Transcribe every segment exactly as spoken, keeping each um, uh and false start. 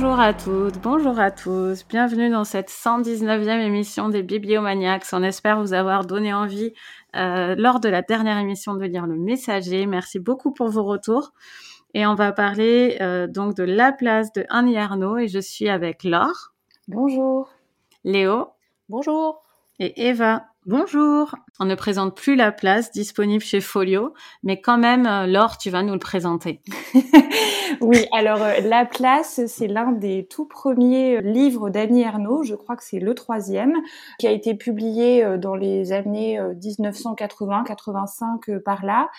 Bonjour à toutes, bonjour à tous, bienvenue dans cette cent dix-neuvième émission des Bibliomaniacs. On espère vous avoir donné envie euh, lors de la dernière émission de lire Le Messager. Merci beaucoup pour vos retours. Et on va parler euh, donc de La Place de Annie Ernaux et je suis avec Laure. Bonjour. Léo. Bonjour. Et Eva. Bonjour. On ne présente plus La Place, disponible chez Folio, mais quand même, Laure, tu vas nous le présenter. Oui, alors euh, La Place, c'est l'un des tout premiers livres d'Annie Ernaux, je crois que c'est le troisième, qui a été publié euh, dans les années euh, dix-neuf cent quatre-vingts quatre-vingt-cinq euh, par là,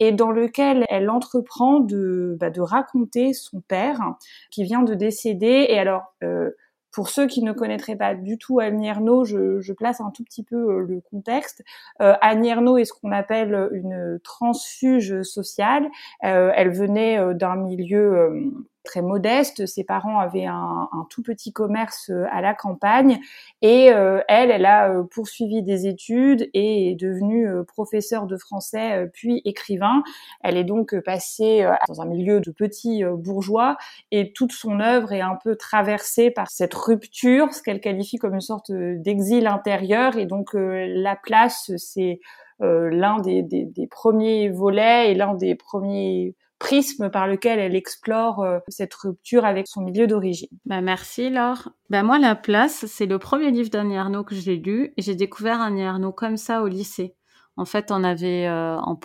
et dans lequel elle entreprend de, bah, de raconter son père, hein, qui vient de décéder, et alors... Euh, Pour ceux qui ne connaîtraient pas du tout Annie Ernaux, je, je place un tout petit peu le contexte. Euh, Annie Ernaux est ce qu'on appelle une transfuge sociale. Euh, elle venait d'un milieu... Euh, très modeste, ses parents avaient un, un tout petit commerce à la campagne et euh, elle, elle a poursuivi des études et est devenue euh, professeure de français euh, puis écrivain. Elle est donc passée euh, dans un milieu de petits euh, bourgeois et toute son œuvre est un peu traversée par cette rupture, ce qu'elle qualifie comme une sorte d'exil intérieur et donc euh, La Place, c'est euh, l'un des, des, des premiers volets et l'un des premiers... prisme par lequel elle explore euh, cette rupture avec son milieu d'origine. Bah merci Laure. Bah moi La Place, c'est le premier livre d'Annie Ernaux que j'ai lu et j'ai découvert Annie Ernaux comme ça au lycée. En fait, on avait euh, en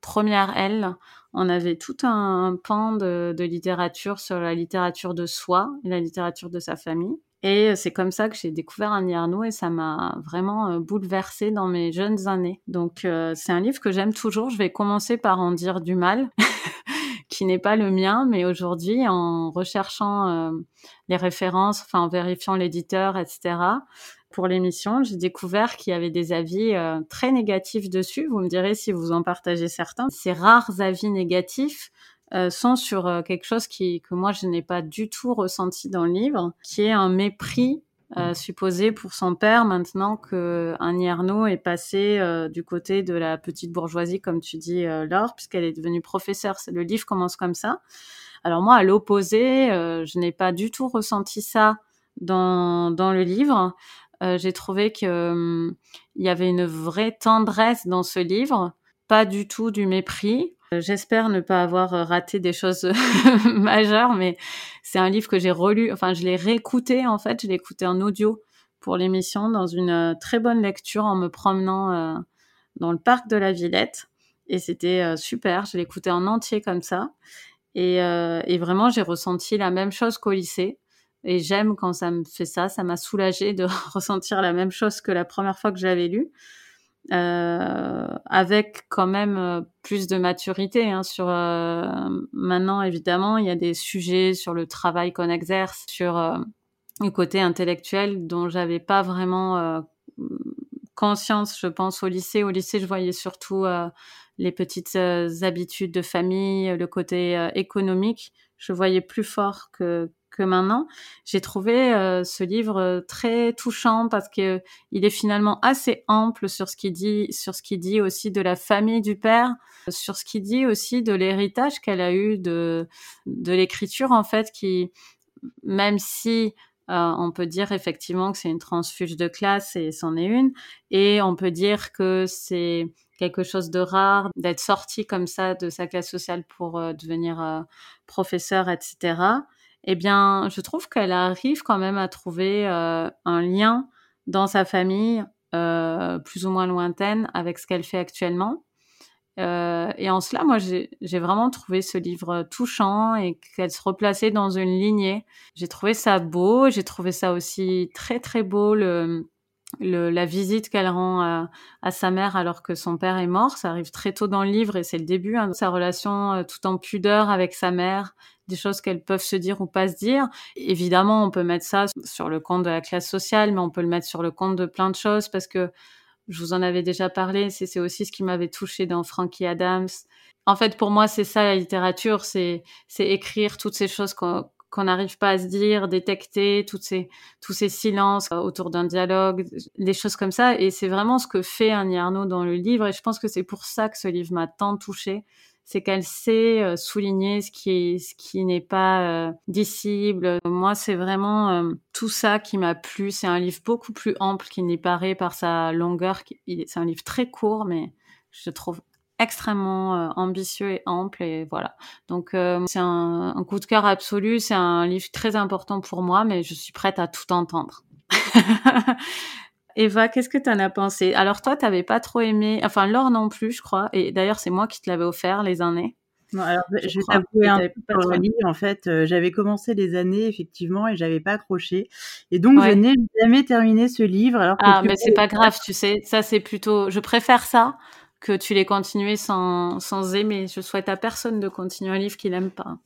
première L, on avait tout un pan de, de littérature sur la littérature de soi et la littérature de sa famille. Et c'est comme ça que j'ai découvert Annie Ernaux et ça m'a vraiment bouleversée dans mes jeunes années. Donc euh, c'est un livre que j'aime toujours. Je vais commencer par en dire du mal, qui n'est pas le mien, mais aujourd'hui, en recherchant euh, les références, enfin en vérifiant l'éditeur, et cetera, pour l'émission, j'ai découvert qu'il y avait des avis euh, très négatifs dessus. Vous me direz si vous en partagez certains. Ces rares avis négatifs Euh, sont sur euh, quelque chose qui que moi je n'ai pas du tout ressenti dans le livre, qui est un mépris euh, supposé pour son père maintenant que Annie Ernaux est passée euh, du côté de la petite bourgeoisie, comme tu dis euh, Laure, puisqu'elle est devenue professeure. Le livre commence comme ça. Alors moi, à l'opposé, euh, je n'ai pas du tout ressenti ça dans dans le livre. Euh, j'ai trouvé que euh, il y avait une vraie tendresse dans ce livre, pas du tout du mépris. J'espère ne pas avoir raté des choses majeures, mais c'est un livre que j'ai relu, enfin je l'ai réécouté en fait, je l'ai écouté en audio pour l'émission dans une très bonne lecture en me promenant euh, dans le parc de la Villette et c'était euh, super, je l'ai écouté en entier comme ça et, euh, et vraiment j'ai ressenti la même chose qu'au lycée et j'aime quand ça me fait ça, ça m'a soulagée de ressentir la même chose que la première fois que j'avais lu. Euh, avec quand même euh, plus de maturité hein, sur euh, maintenant évidemment il y a des sujets sur le travail qu'on exerce, sur euh, le côté intellectuel dont j'avais pas vraiment euh, conscience je pense au lycée au lycée je voyais surtout euh, les petites euh, habitudes de famille, le côté euh, économique je voyais plus fort que que maintenant. J'ai trouvé euh, ce livre très touchant parce que euh, il est finalement assez ample sur ce qu'il dit, sur ce qu'il dit aussi de la famille du père, sur ce qu'il dit aussi de l'héritage qu'elle a eu de de l'écriture en fait, qui même si euh, on peut dire effectivement que c'est une transfuge de classe et c'en est une, et on peut dire que c'est quelque chose de rare d'être sorti comme ça de sa classe sociale pour euh, devenir euh, professeur, et cetera. Eh bien, je trouve qu'elle arrive quand même à trouver euh, un lien dans sa famille, euh, plus ou moins lointaine, avec ce qu'elle fait actuellement. Euh, et en cela, moi, j'ai, j'ai vraiment trouvé ce livre touchant et qu'elle se replaçait dans une lignée. J'ai trouvé ça beau, j'ai trouvé ça aussi très, très beau, le, le, la visite qu'elle rend à, à sa mère alors que son père est mort. Ça arrive très tôt dans le livre et c'est le début, hein, sa relation euh, tout en pudeur avec sa mère, des choses qu'elles peuvent se dire ou pas se dire. Évidemment, on peut mettre ça sur le compte de la classe sociale, mais on peut le mettre sur le compte de plein de choses parce que je vous en avais déjà parlé, c'est, c'est aussi ce qui m'avait touchée dans Frankie Adams. En fait, pour moi, c'est ça la littérature, c'est, c'est écrire toutes ces choses qu'on qu'on n'arrive pas à se dire, détecter toutes ces, tous ces silences autour d'un dialogue, des choses comme ça. Et c'est vraiment ce que fait Annie Ernaux dans le livre. Et je pense que c'est pour ça que ce livre m'a tant touchée. c'est qu'elle sait souligner ce qui est, ce qui n'est pas euh, dissible. Moi, c'est vraiment euh, tout ça qui m'a plu. C'est un livre beaucoup plus ample qu'il n'y paraît par sa longueur. C'est un livre très court, mais je trouve extrêmement euh, ambitieux et ample, et voilà. Donc euh, c'est un, un coup de cœur absolu. C'est un livre très important pour moi, mais je suis prête à tout entendre. Eva, qu'est-ce que t'en as pensé? Alors toi, t'avais pas trop aimé, enfin Laure non plus, je crois. Et d'ailleurs, c'est moi qui te l'avais offert les années. Non, alors je, je vais t'avouer un peu pas trop aimé. En fait, euh, j'avais commencé les années effectivement et j'avais pas accroché. Et donc ouais. je n'ai jamais terminé ce livre. Alors que ah, mais c'est pas grave, tu sais. Ça, c'est plutôt, je préfère ça que tu l'aies continué sans sans aimer. Je souhaite à personne de continuer un livre qu'il aime pas.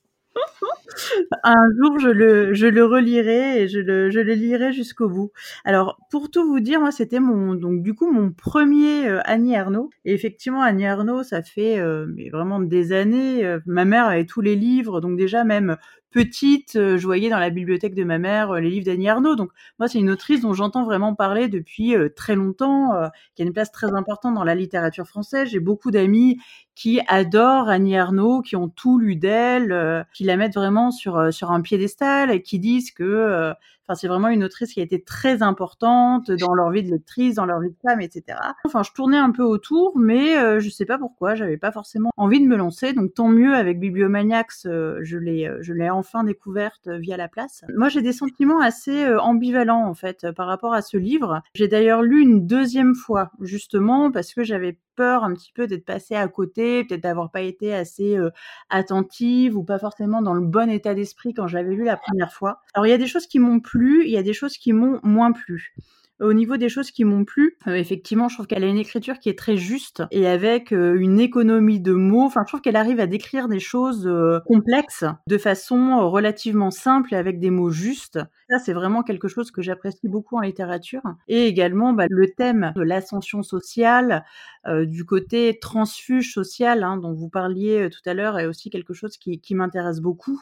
Un jour, je le, je le relirai et je le, je le lirai jusqu'au bout. Alors, pour tout vous dire, moi, c'était mon, donc, du coup, mon premier euh, Annie Ernaux. Et effectivement, Annie Ernaux, ça fait euh, mais vraiment des années. Euh, ma mère avait tous les livres, donc déjà même petite, euh, je voyais dans la bibliothèque de ma mère euh, les livres d'Annie Ernaux. Donc, moi, c'est une autrice dont j'entends vraiment parler depuis euh, très longtemps, euh, qui a une place très importante dans la littérature française. J'ai beaucoup d'amis qui adorent Annie Ernaux, qui ont tout lu d'elle, euh, qui la mettent vraiment sur sur un piédestal et qui disent que euh, enfin c'est vraiment une autrice qui a été très importante dans leur vie de lectrice, dans leur vie de femme, et cetera. Enfin, je tournais un peu autour, mais euh, je sais pas pourquoi, j'avais pas forcément envie de me lancer. Donc tant mieux, avec Bibliomaniacs, euh, je l'ai je l'ai enfin découverte via La Place. Moi, j'ai des sentiments assez ambivalents en fait par rapport à ce livre. J'ai d'ailleurs lu une deuxième fois justement parce que j'avais peur un petit peu d'être passée à côté, peut-être d'avoir pas été assez euh, attentive ou pas forcément dans le bon état d'esprit quand je l'avais lu la première fois. Alors, il y a des choses qui m'ont plu, il y a des choses qui m'ont moins plu. Au niveau des choses qui m'ont plu, euh, effectivement, je trouve qu'elle a une écriture qui est très juste et avec euh, une économie de mots. Enfin, je trouve qu'elle arrive à décrire des choses euh, complexes de façon euh, relativement simple et avec des mots justes. Ça, c'est vraiment quelque chose que j'apprécie beaucoup en littérature. Et également, bah, le thème de l'ascension sociale, euh, du côté transfuge social hein, dont vous parliez tout à l'heure, est aussi quelque chose qui, qui m'intéresse beaucoup.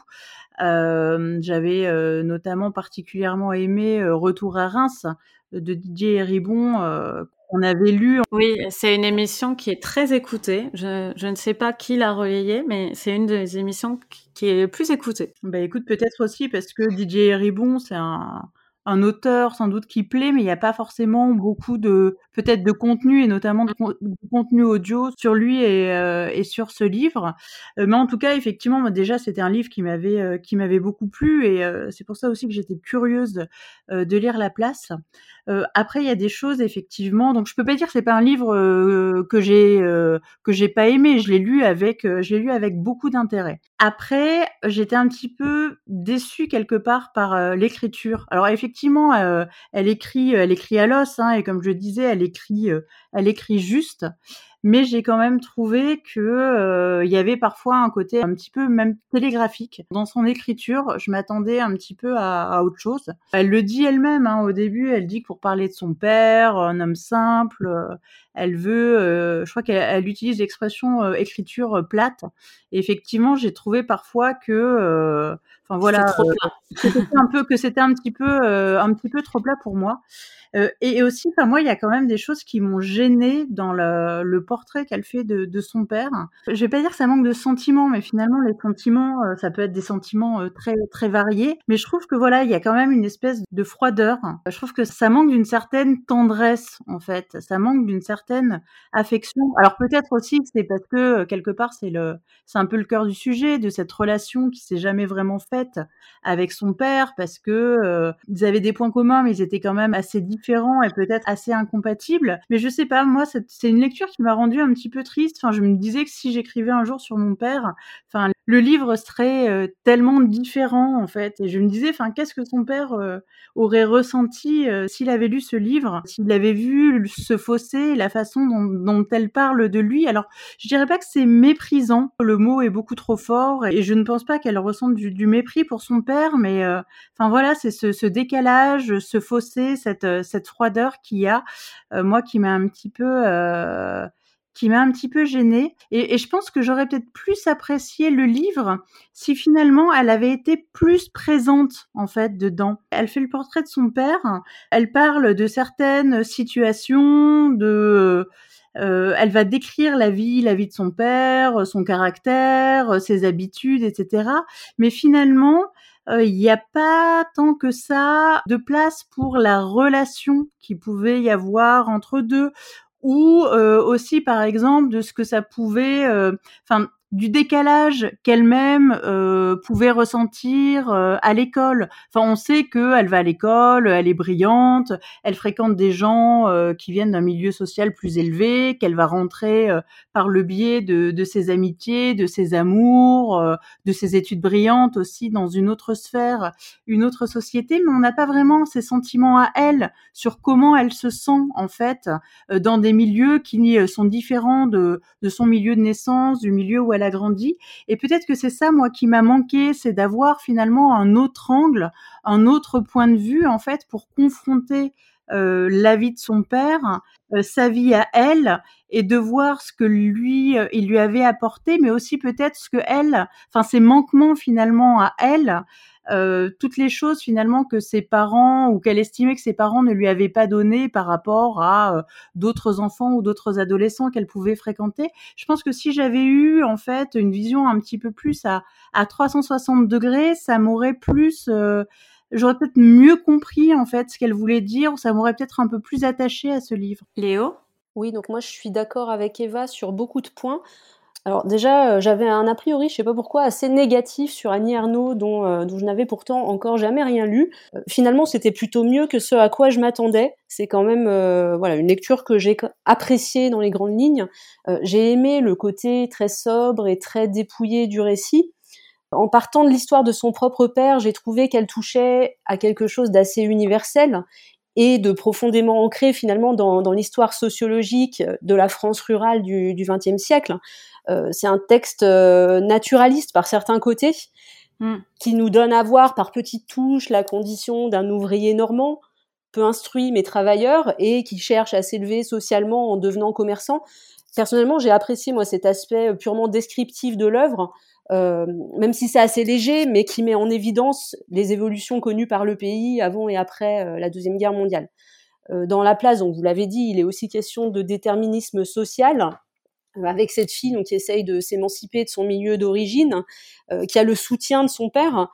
Euh, j'avais euh, notamment particulièrement aimé euh, Retour à Reims de Didier Eribon, euh, qu'on avait lu. En... Oui, c'est une émission qui est très écoutée. Je, je ne sais pas qui l'a relayée, mais c'est une des émissions qui est plus écoutée. Bah écoute, peut-être aussi parce que Didier Eribon, c'est un... un auteur sans doute qui plaît, mais il n'y a pas forcément beaucoup de, peut-être de contenu, et notamment de, de contenu audio sur lui et, euh, et sur ce livre. Euh, mais en tout cas, effectivement, moi, déjà, c'était un livre qui m'avait, euh, qui m'avait beaucoup plu, et euh, c'est pour ça aussi que j'étais curieuse euh, de lire La Place. Euh, après, il y a des choses, effectivement, donc je peux pas dire que c'est pas un livre euh, que j'ai, euh, que j'ai pas aimé. Je l'ai lu avec, euh, je l'ai lu avec beaucoup d'intérêt. Après, j'étais un petit peu déçue quelque part par euh, l'écriture. Alors, effectivement, Effectivement, euh, elle écrit, elle écrit à l'os, hein, et comme je le disais, elle écrit, euh, elle écrit juste. Mais j'ai quand même trouvé que euh, il y avait parfois un côté un petit peu même télégraphique dans son écriture. Je m'attendais un petit peu à, à autre chose. Elle le dit elle-même hein, au début. Elle dit que pour parler de son père, un homme simple, euh, elle veut. Euh, je crois qu'elle elle utilise l'expression euh, écriture plate. Et effectivement, j'ai trouvé parfois que. Euh, Enfin voilà, c'était, trop plat. Euh, c'était un peu que c'était un petit peu euh, un petit peu trop plat pour moi. Euh, et, et aussi, enfin moi, il y a quand même des choses qui m'ont gênée dans le, le portrait qu'elle fait de, de son père. Je vais pas dire que ça manque de sentiments, mais finalement les sentiments, euh, ça peut être des sentiments euh, très très variés. Mais je trouve que voilà, il y a quand même une espèce de froideur. Je trouve que ça manque d'une certaine tendresse en fait, ça manque d'une certaine affection. Alors peut-être aussi que c'est parce que quelque part c'est le, c'est un peu le cœur du sujet de cette relation qui s'est jamais vraiment faite avec son père, parce que euh, ils avaient des points communs, mais ils étaient quand même assez différents et peut-être assez incompatibles. Mais je sais pas, moi, c'est, c'est une lecture qui m'a rendue un petit peu triste. Enfin, je me disais que si j'écrivais un jour sur mon père, enfin, le livre serait euh, tellement différent, en fait. Et je me disais, enfin, qu'est-ce que son père euh, aurait ressenti euh, s'il avait lu ce livre, s'il avait vu ce fossé, la façon dont, dont elle parle de lui. Alors, je dirais pas que c'est méprisant. Le mot est beaucoup trop fort et je ne pense pas qu'elle ressente du, du mépris pris pour son père, mais euh, enfin voilà, c'est ce, ce décalage, ce fossé, cette cette froideur qu'il y a, euh, moi qui m'a un petit peu euh, qui m'a un petit peu gênée, et, et je pense que j'aurais peut-être plus apprécié le livre si finalement elle avait été plus présente en fait dedans. Elle fait le portrait de son père, elle parle de certaines situations, de Euh, elle va décrire la vie, la vie de son père, son caractère, ses habitudes, et cetera. Mais finalement, il euh, n'y a pas tant que ça de place pour la relation qu'il pouvait y avoir entre deux, ou euh, aussi, par exemple, de ce que ça pouvait... enfin. Euh, du décalage qu'elle-même euh, pouvait ressentir euh, à l'école. Enfin, on sait qu'elle va à l'école, elle est brillante, elle fréquente des gens euh, qui viennent d'un milieu social plus élevé, qu'elle va rentrer euh, par le biais de, de ses amitiés, de ses amours, euh, de ses études brillantes aussi dans une autre sphère, une autre société, mais on n'a pas vraiment ses sentiments à elle sur comment elle se sent en fait euh, dans des milieux qui sont différents de, de son milieu de naissance, du milieu où elle a grandi. Et peut-être que c'est ça, moi, qui m'a manqué, c'est d'avoir finalement un autre angle, un autre point de vue, en fait, pour confronter euh, la vie de son père, euh, sa vie à elle, et de voir ce que lui, euh, il lui avait apporté, mais aussi peut-être ce que elle, enfin, ses manquements finalement à elle, euh, toutes les choses finalement que ses parents, ou qu'elle estimait que ses parents ne lui avaient pas donné par rapport à euh, d'autres enfants ou d'autres adolescents qu'elle pouvait fréquenter. Je pense que si j'avais eu, en fait, une vision un petit peu plus à, à trois cent soixante degrés, ça m'aurait plus... Euh, j'aurais peut-être mieux compris, en fait, ce qu'elle voulait dire, ça m'aurait peut-être un peu plus attachée à ce livre. Léo ? Oui, donc moi, je suis d'accord avec Eva sur beaucoup de points. Alors déjà, euh, j'avais un a priori, je sais pas pourquoi, assez négatif sur Annie Ernaux, dont, euh, dont je n'avais pourtant encore jamais rien lu. Euh, finalement, c'était plutôt mieux que ce à quoi je m'attendais. C'est quand même euh, voilà, une lecture que j'ai appréciée dans les grandes lignes. Euh, j'ai aimé le côté très sobre et très dépouillé du récit. En partant de l'histoire de son propre père, j'ai trouvé qu'elle touchait à quelque chose d'assez universel et de profondément ancré finalement dans, dans l'histoire sociologique de la France rurale du vingtième siècle. Euh, c'est un texte euh, naturaliste par certains côtés, mm. qui nous donne à voir par petites touches la condition d'un ouvrier normand, peu instruit mais travailleur, et qui cherche à s'élever socialement en devenant commerçant. Personnellement, j'ai apprécié moi cet aspect purement descriptif de l'œuvre, Euh, même si c'est assez léger, mais qui met en évidence les évolutions connues par le pays avant et après euh, la Deuxième Guerre mondiale. Euh, dans La Place, donc vous l'avez dit, il est aussi question de déterminisme social, euh, avec cette fille donc, qui essaye de s'émanciper de son milieu d'origine, euh, qui a le soutien de son père,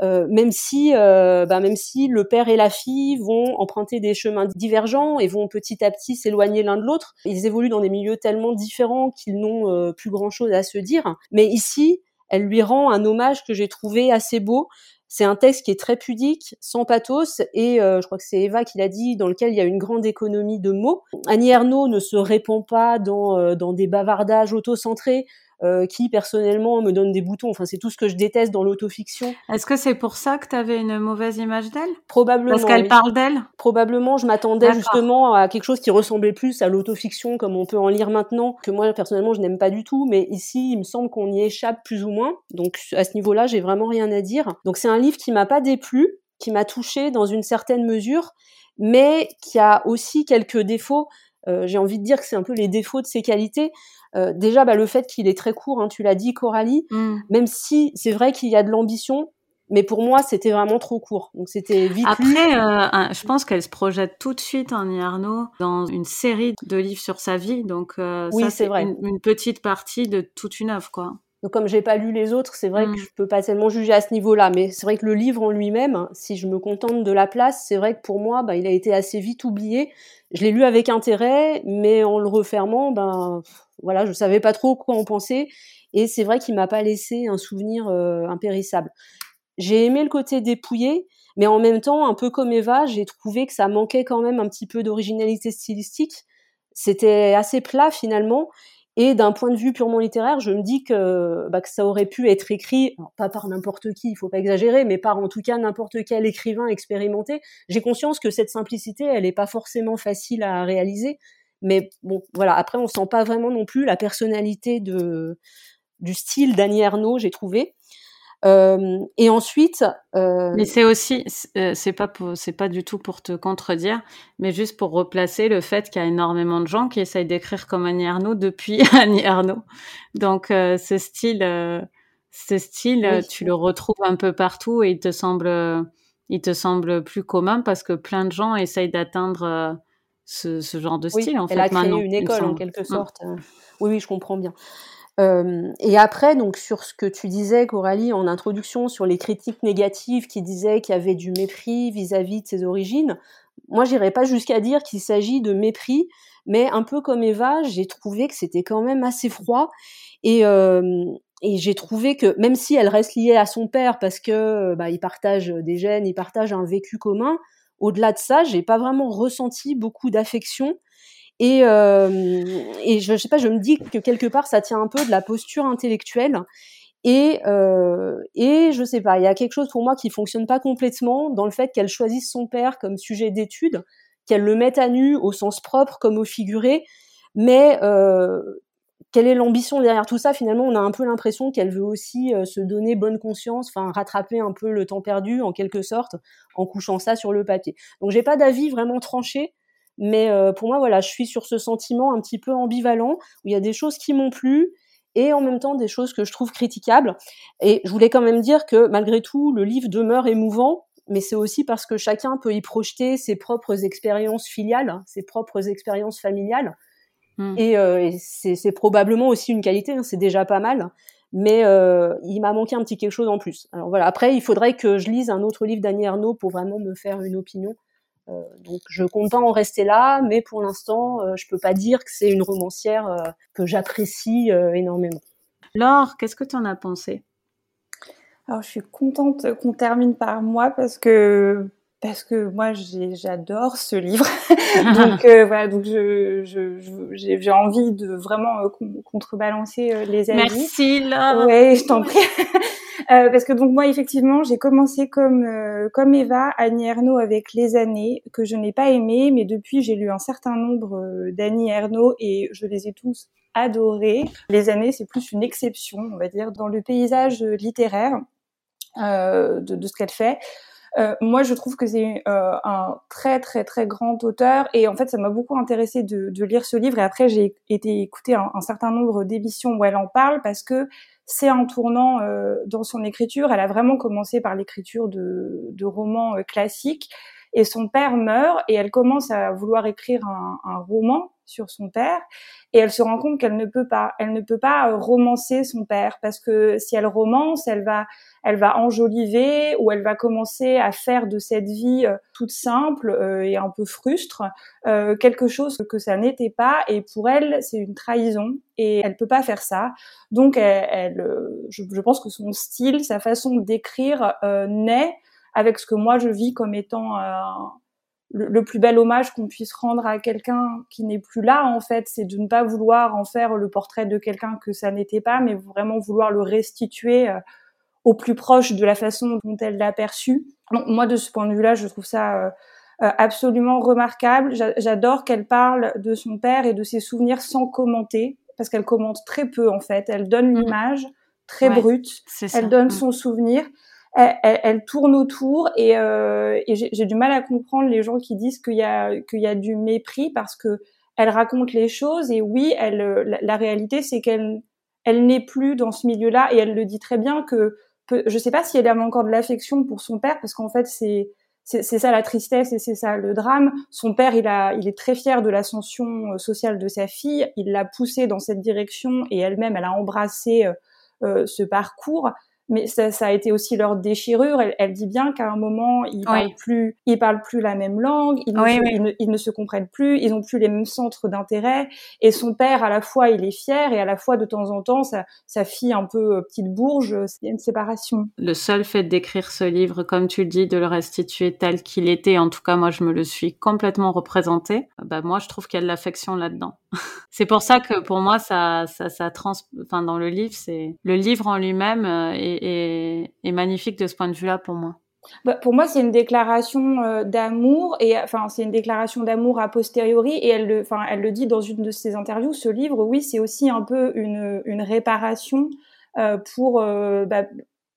euh, même si, euh, bah, même si le père et la fille vont emprunter des chemins divergents et vont petit à petit s'éloigner l'un de l'autre. Ils évoluent dans des milieux tellement différents qu'ils n'ont euh, plus grand-chose à se dire. Mais ici, elle lui rend un hommage que j'ai trouvé assez beau. C'est un texte qui est très pudique, sans pathos, et euh, je crois que c'est Eva qui l'a dit, dans lequel il y a une grande économie de mots. Annie Ernaux ne se répand pas dans, euh, dans des bavardages auto-centrés euh, qui, personnellement, me donnent des boutons. Enfin, c'est tout ce que je déteste dans l'autofiction. Est-ce que c'est pour ça que tu avais une mauvaise image d'elle ? Probablement. Parce qu'elle oui. parle d'elle ? Probablement. Je m'attendais D'accord. justement à quelque chose qui ressemblait plus à l'autofiction, comme on peut en lire maintenant, que moi, personnellement, je n'aime pas du tout. Mais ici, il me semble qu'on y échappe plus ou moins. Donc, à ce niveau-là, j'ai vraiment rien à dire. Donc, c'est un livre qui m'a pas déplu, qui m'a touchée dans une certaine mesure, mais qui a aussi quelques défauts. Euh, j'ai envie de dire que c'est un peu les défauts de ses qualités. Euh, déjà, bah, le fait qu'il est très court, hein, tu l'as dit, Coralie, mm. même si c'est vrai qu'il y a de l'ambition, mais pour moi, c'était vraiment trop court. Donc, c'était vite. Après, euh, je pense qu'elle se projette tout de suite, Annie Ernaux, dans une série de livres sur sa vie. Donc, euh, oui, ça, c'est, c'est vrai. Une, une petite partie de toute une œuvre, quoi. Donc, comme j'ai pas lu les autres, c'est vrai mmh. que je peux pas tellement juger à ce niveau-là. Mais c'est vrai que le livre en lui-même, si je me contente de La Place, c'est vrai que pour moi, bah, il a été assez vite oublié. Je l'ai lu avec intérêt, mais en le refermant, ben, voilà, je savais pas trop quoi en penser. Et c'est vrai qu'il m'a pas laissé un souvenir euh, impérissable. J'ai aimé le côté dépouillé, mais en même temps, un peu comme Eva, j'ai trouvé que ça manquait quand même un petit peu d'originalité stylistique. C'était assez plat finalement. Et d'un point de vue purement littéraire, je me dis que, bah, que ça aurait pu être écrit, alors pas par n'importe qui, il faut pas exagérer, mais par en tout cas n'importe quel écrivain expérimenté. J'ai conscience que cette simplicité, elle est pas forcément facile à réaliser, mais bon, voilà. Après, on sent pas vraiment non plus la personnalité de du style d'Annie Ernaux, j'ai trouvé. Euh, et ensuite, euh... mais c'est aussi, c'est pas, pour, c'est pas du tout pour te contredire, mais juste pour replacer le fait qu'il y a énormément de gens qui essayent d'écrire comme Annie Ernaux depuis Annie Ernaux. Donc euh, ce style, euh, ce style, oui. tu le retrouves un peu partout et il te semble, il te semble plus commun parce que plein de gens essayent d'atteindre euh, ce, ce genre de style, oui, en fait. Elle a créé une école, en quelque sorte. Mmh. Oui, oui, je comprends bien. Euh, et après, donc, sur ce que tu disais, Coralie, en introduction, sur les critiques négatives qui disaient qu'il y avait du mépris vis-à-vis de ses origines, moi, j'irais pas jusqu'à dire qu'il s'agit de mépris, mais un peu comme Eva, j'ai trouvé que c'était quand même assez froid. Et, euh, et j'ai trouvé que, même si elle reste liée à son père, parce que bah, ils partagent des gènes, ils partagent un vécu commun, au-delà de ça, j'ai pas vraiment ressenti beaucoup d'affection. Et, euh, et je, je sais pas, je me dis que quelque part, ça tient un peu de la posture intellectuelle. Et, euh, et je sais pas, il y a quelque chose pour moi qui fonctionne pas complètement dans le fait qu'elle choisisse son père comme sujet d'étude, qu'elle le mette à nu au sens propre comme au figuré, mais euh, quelle est l'ambition derrière tout ça? Finalement, on a un peu l'impression qu'elle veut aussi euh, se donner bonne conscience, enfin rattraper un peu le temps perdu en quelque sorte en couchant ça sur le papier. Donc j'ai pas d'avis vraiment tranché, mais euh, pour moi voilà, je suis sur ce sentiment un petit peu ambivalent où il y a des choses qui m'ont plu et en même temps des choses que je trouve critiquables. Et je voulais quand même dire que malgré tout, le livre demeure émouvant, mais c'est aussi parce que chacun peut y projeter ses propres expériences filiales, ses propres expériences familiales. Mmh. Et, euh, et c'est, c'est probablement aussi une qualité, hein, c'est déjà pas mal, mais euh, il m'a manqué un petit quelque chose en plus. Alors voilà. Après, il faudrait que je lise un autre livre d'Annie Ernaux pour vraiment me faire une opinion. Euh, donc je compte pas en rester là, mais pour l'instant euh, je peux pas dire que c'est une romancière euh, que j'apprécie euh, énormément. Laure, qu'est-ce que tu en as pensé? Alors je suis contente qu'on termine par moi parce que parce que moi j'ai, j'adore ce livre. donc euh, voilà, donc je, je, je j'ai, j'ai envie de vraiment euh, contrebalancer euh, les avis. Merci Laure. Ouais, je t'en prie. Euh, parce que donc moi effectivement j'ai commencé comme euh, comme Eva, Annie Ernaux avec Les Années, que je n'ai pas aimé, mais depuis j'ai lu un certain nombre euh, d'Annie Ernaux et je les ai tous adorés. Les Années, c'est plus une exception, on va dire, dans le paysage littéraire euh, de, de ce qu'elle fait. Euh, moi, je trouve que c'est euh, un très, très, très grand auteur. Et en fait, ça m'a beaucoup intéressée de, de lire ce livre. Et après, j'ai été écouter un, un certain nombre d'émissions où elle en parle parce que c'est un tournant euh, dans son écriture. Elle a vraiment commencé par l'écriture de, de romans euh, classiques. Et son père meurt et elle commence à vouloir écrire un, un roman sur son père. Et elle se rend compte qu'elle ne peut pas, elle ne peut pas romancer son père parce que si elle romance, elle va, elle va enjoliver ou elle va commencer à faire de cette vie euh, toute simple euh, et un peu frustre euh, quelque chose que ça n'était pas. Et pour elle, c'est une trahison et elle peut pas faire ça. Donc, elle, elle euh, je, je pense que son style, sa façon d'écrire euh, naît avec ce que moi je vis comme étant euh, le, le plus bel hommage qu'on puisse rendre à quelqu'un qui n'est plus là, en fait, c'est de ne pas vouloir en faire le portrait de quelqu'un que ça n'était pas, mais vraiment vouloir le restituer euh, au plus proche de la façon dont elle l'a perçu. Donc, moi, de ce point de vue-là, je trouve ça euh, euh, absolument remarquable. J'a- j'adore qu'elle parle de son père et de ses souvenirs sans commenter, parce qu'elle commente très peu, en fait. Elle donne l'image très ouais, brute, elle donne son souvenir. Elle, elle, elle tourne autour et, euh, et j'ai, j'ai du mal à comprendre les gens qui disent qu'il y a, qu'il y a du mépris parce que elle raconte les choses et oui, elle, la, la réalité c'est qu'elle elle n'est plus dans ce milieu-là et elle le dit très bien que peu, je sais pas si elle a encore de l'affection pour son père parce qu'en fait c'est, c'est, c'est ça la tristesse et c'est ça le drame. Son père il a, il est très fier de l'ascension sociale de sa fille, il l'a poussée dans cette direction et elle-même elle a embrassé euh, ce parcours. Mais ça, ça a été aussi leur déchirure. Elle, elle dit bien qu'à un moment, ils parlent oui. plus, ils parlent plus la même langue, ils ne, oui, se, oui. Ils, ne, ils ne se comprennent plus, ils ont plus les mêmes centres d'intérêt. Et son père, à la fois, il est fier et à la fois, de temps en temps, sa, sa fille un peu petite bourge, c'est une séparation. Le seul fait d'écrire ce livre, comme tu le dis, de le restituer tel qu'il était, en tout cas, moi, je me le suis complètement représenté. Bah, moi, je trouve qu'il y a de l'affection là-dedans. C'est pour ça que, pour moi, ça, ça, ça trans, enfin, dans le livre, c'est le livre en lui-même est Et, et magnifique de ce point de vue-là pour moi. Bah, pour moi, c'est une déclaration euh, d'amour et enfin, c'est une déclaration d'amour a posteriori. Et elle le, enfin, elle le dit dans une de ses interviews. Ce livre, oui, c'est aussi un peu une, une réparation euh, pour euh, bah,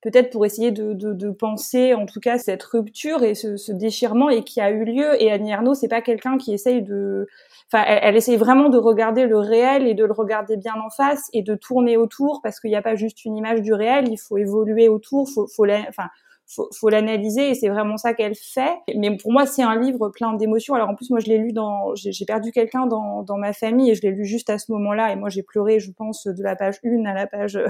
peut-être pour essayer de, de, de penser, en tout cas, cette rupture et ce, ce déchirement et qui a eu lieu. Et Annie Ernaux, c'est pas quelqu'un qui essaye de Enfin, elle, elle essaye vraiment de regarder le réel et de le regarder bien en face et de tourner autour parce qu'il n'y a pas juste une image du réel, il faut évoluer autour, faut, faut la, enfin, faut, faut l'analyser et c'est vraiment ça qu'elle fait. Mais pour moi, c'est un livre plein d'émotions. Alors en plus, moi, je l'ai lu dans, j'ai, j'ai perdu quelqu'un dans, dans ma famille et je l'ai lu juste à ce moment-là. Et moi, j'ai pleuré, je pense, de la page une à la page, à,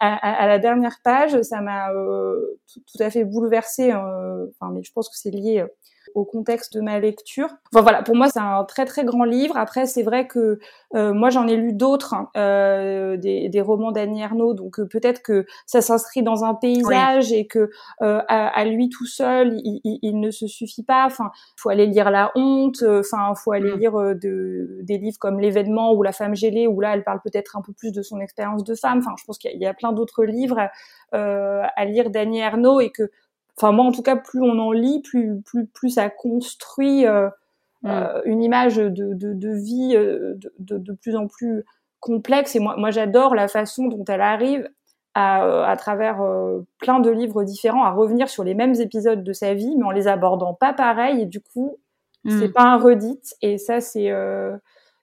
à, à la dernière page. Ça m'a euh, tout, tout à fait bouleversée. Euh, enfin, mais je pense que c'est lié euh, au contexte de ma lecture. Enfin voilà, pour moi c'est un très très grand livre. Après c'est vrai que euh, moi j'en ai lu d'autres, hein, euh, des, des romans d'Annie Ernaux, donc euh, peut-être que ça s'inscrit dans un paysage, oui. Et que euh, à, à lui tout seul il, il, il ne se suffit pas. Enfin, faut aller lire La Honte, enfin euh, faut aller mmh. lire euh, de, des livres comme L'Événement ou La Femme Gélée, où là elle parle peut-être un peu plus de son expérience de femme. Enfin, je pense qu'il y a, il y a plein d'autres livres euh, à lire d'Annie Ernaux et que Enfin, moi, en tout cas, plus on en lit, plus plus plus ça construit euh, mm. euh, une image de de, de vie euh, de, de de plus en plus complexe. Et moi, moi, j'adore la façon dont elle arrive à à travers euh, plein de livres différents à revenir sur les mêmes épisodes de sa vie, mais en les abordant pas pareil. Et du coup, mm. c'est pas un redite. Et ça, c'est euh,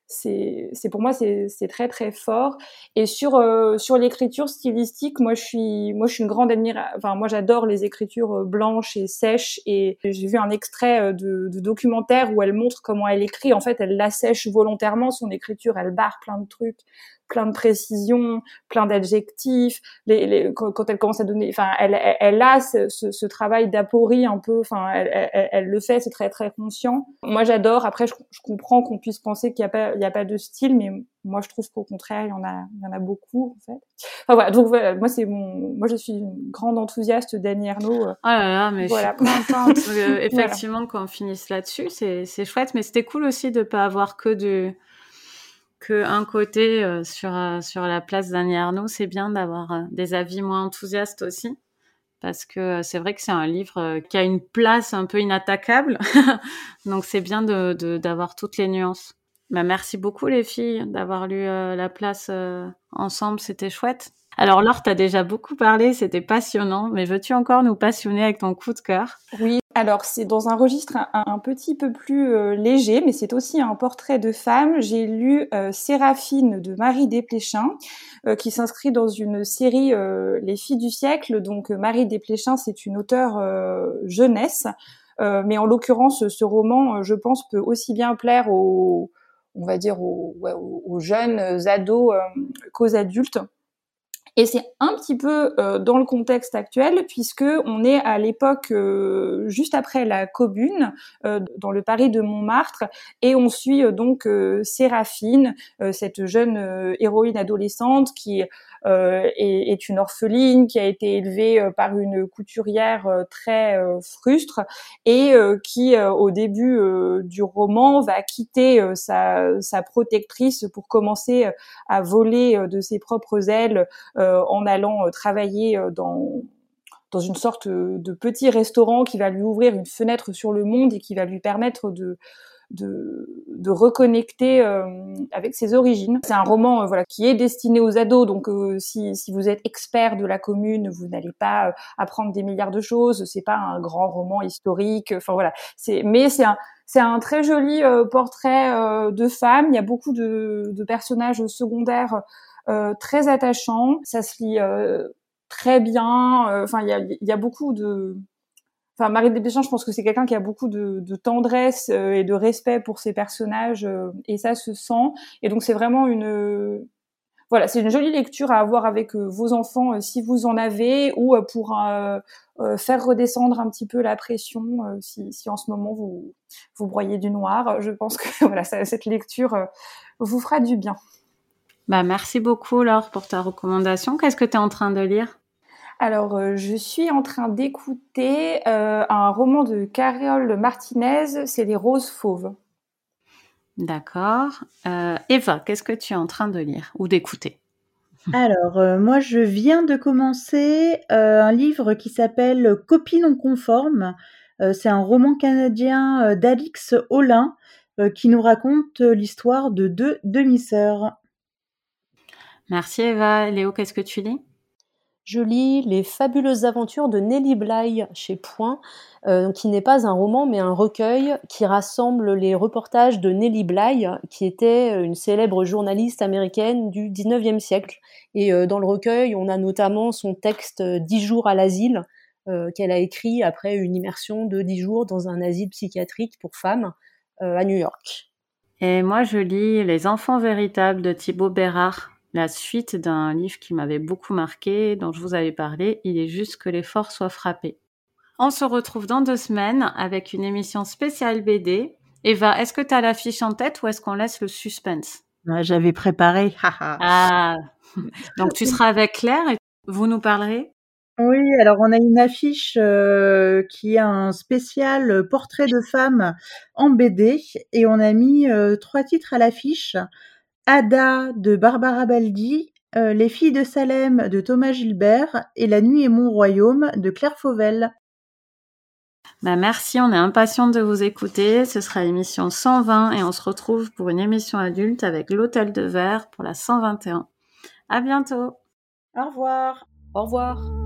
c'est c'est pour moi, c'est c'est très très fort. Et sur euh, sur l'écriture stylistique, moi je suis moi je suis une grande admiratrice, enfin moi j'adore les écritures blanches et sèches, et j'ai vu un extrait de de documentaire où elle montre comment elle écrit. En fait, elle l'assèche volontairement, son écriture, elle barre plein de trucs, plein de précisions, plein d'adjectifs. Les, les, quand, quand elle commence à donner, enfin, elle, elle, elle a ce, ce, ce travail d'aporie un peu. Enfin, elle, elle, elle le fait, c'est très très conscient. Moi, j'adore. Après, je, je comprends qu'on puisse penser qu'il y a pas, il y a pas de style, mais moi, je trouve qu'au contraire, il y en a, il y en a beaucoup, en fait. Enfin voilà. Donc voilà, moi, c'est mon, moi, je suis une grande enthousiaste d'Annie Ernaux. Ah là là, mais voilà. Je suis contente. euh, effectivement, voilà. Qu'on finisse là-dessus, c'est, c'est chouette. Mais c'était cool aussi de pas avoir que du. Que un côté euh, sur euh, sur la place d'Annie Ernaux, c'est bien d'avoir euh, des avis moins enthousiastes aussi, parce que euh, c'est vrai que c'est un livre euh, qui a une place un peu inattaquable, donc c'est bien de, de d'avoir toutes les nuances. Bah, merci beaucoup les filles d'avoir lu euh, La Place euh, ensemble, c'était chouette. Alors Laure, t'as déjà beaucoup parlé, c'était passionnant, mais veux-tu encore nous passionner avec ton coup de cœur ? Oui. Alors, c'est dans un registre un, un petit peu plus euh, léger, mais c'est aussi un portrait de femme. J'ai lu euh, Séraphine de Marie Desplechin, euh, qui s'inscrit dans une série euh, Les Filles du siècle. Donc, euh, Marie Desplechin, c'est une auteure euh, jeunesse, euh, mais en l'occurrence, ce roman, je pense, peut aussi bien plaire aux, on va dire, aux, ouais, aux jeunes ados euh, qu'aux adultes. Et c'est un petit peu euh, dans le contexte actuel, puisque on est à l'époque euh, juste après la Commune, euh, dans le Paris de Montmartre, et on suit euh, donc euh, Séraphine, euh, cette jeune euh, héroïne adolescente qui euh, est, est une orpheline, qui a été élevée euh, par une couturière euh, très euh, frustre, et euh, qui euh, au début euh, du roman va quitter euh, sa, sa protectrice pour commencer euh, à voler euh, de ses propres ailes. Euh, Euh, en allant euh, travailler euh, dans, dans une sorte euh, de petit restaurant qui va lui ouvrir une fenêtre sur le monde et qui va lui permettre de, de, de reconnecter euh, avec ses origines. C'est un roman euh, voilà, qui est destiné aux ados, donc euh, si, si vous êtes expert de la Commune, vous n'allez pas euh, apprendre des milliards de choses, c'est pas un grand roman historique, enfin voilà. C'est, mais c'est un... C'est un très joli euh, portrait euh, de femme. Il y a beaucoup de, de personnages secondaires euh, très attachants. Ça se lit euh, très bien. Enfin, euh, il y a, il y a beaucoup de. Enfin, Marie Desplechin, je pense que c'est quelqu'un qui a beaucoup de, de tendresse euh, et de respect pour ses personnages, euh, et ça se sent. Et donc, c'est vraiment une. Euh, Voilà, c'est une jolie lecture à avoir avec euh, vos enfants euh, si vous en avez, ou euh, pour euh, euh, faire redescendre un petit peu la pression euh, si, si en ce moment vous vous broyez du noir. Je pense que voilà, ça, cette lecture euh, vous fera du bien. Bah, merci beaucoup Laure pour ta recommandation. Qu'est-ce que tu es en train de lire ? Alors, euh, je suis en train d'écouter euh, un roman de Carole Martinez, c'est Les Roses Fauves. D'accord. Euh, Eva, qu'est-ce que tu es en train de lire ou d'écouter ? Alors, euh, moi, je viens de commencer euh, un livre qui s'appelle « Copie non conforme euh, ». C'est un roman canadien euh, d'Alix Olin euh, qui nous raconte euh, l'histoire de deux demi-sœurs. Merci Eva. Léo, qu'est-ce que tu lis ? Je lis « Les fabuleuses aventures de Nelly Bly » chez Point, euh, qui n'est pas un roman mais un recueil qui rassemble les reportages de Nelly Bly, qui était une célèbre journaliste américaine du dix-neuvième siècle. Et euh, dans le recueil, on a notamment son texte « Dix jours à l'asile », euh, qu'elle a écrit après une immersion de dix jours dans un asile psychiatrique pour femmes euh, à New York. Et moi, je lis « Les enfants véritables » de Thibaut Berard, la suite d'un livre qui m'avait beaucoup marqué, dont je vous avais parlé. Il est juste que les forts soient frappés. On se retrouve dans deux semaines avec une émission spéciale B D. Eva, est-ce que tu as la fiche en tête ou est-ce qu'on laisse le suspense ? J'avais préparé. Ah, donc tu seras avec Claire et vous nous parlerez ? Oui, alors on a une affiche euh, qui a un spécial portrait de femme en B D et on a mis euh, trois titres à l'affiche. Ada de Barbara Baldi, euh, Les filles de Salem de Thomas Gilbert et La nuit est mon royaume de Claire Fauvel. Bah merci, on est impatients de vous écouter. Ce sera l'émission cent vingt et on se retrouve pour une émission adulte avec l'Hôtel de Verre pour la cent vingt et un. À bientôt. Au revoir. Au revoir.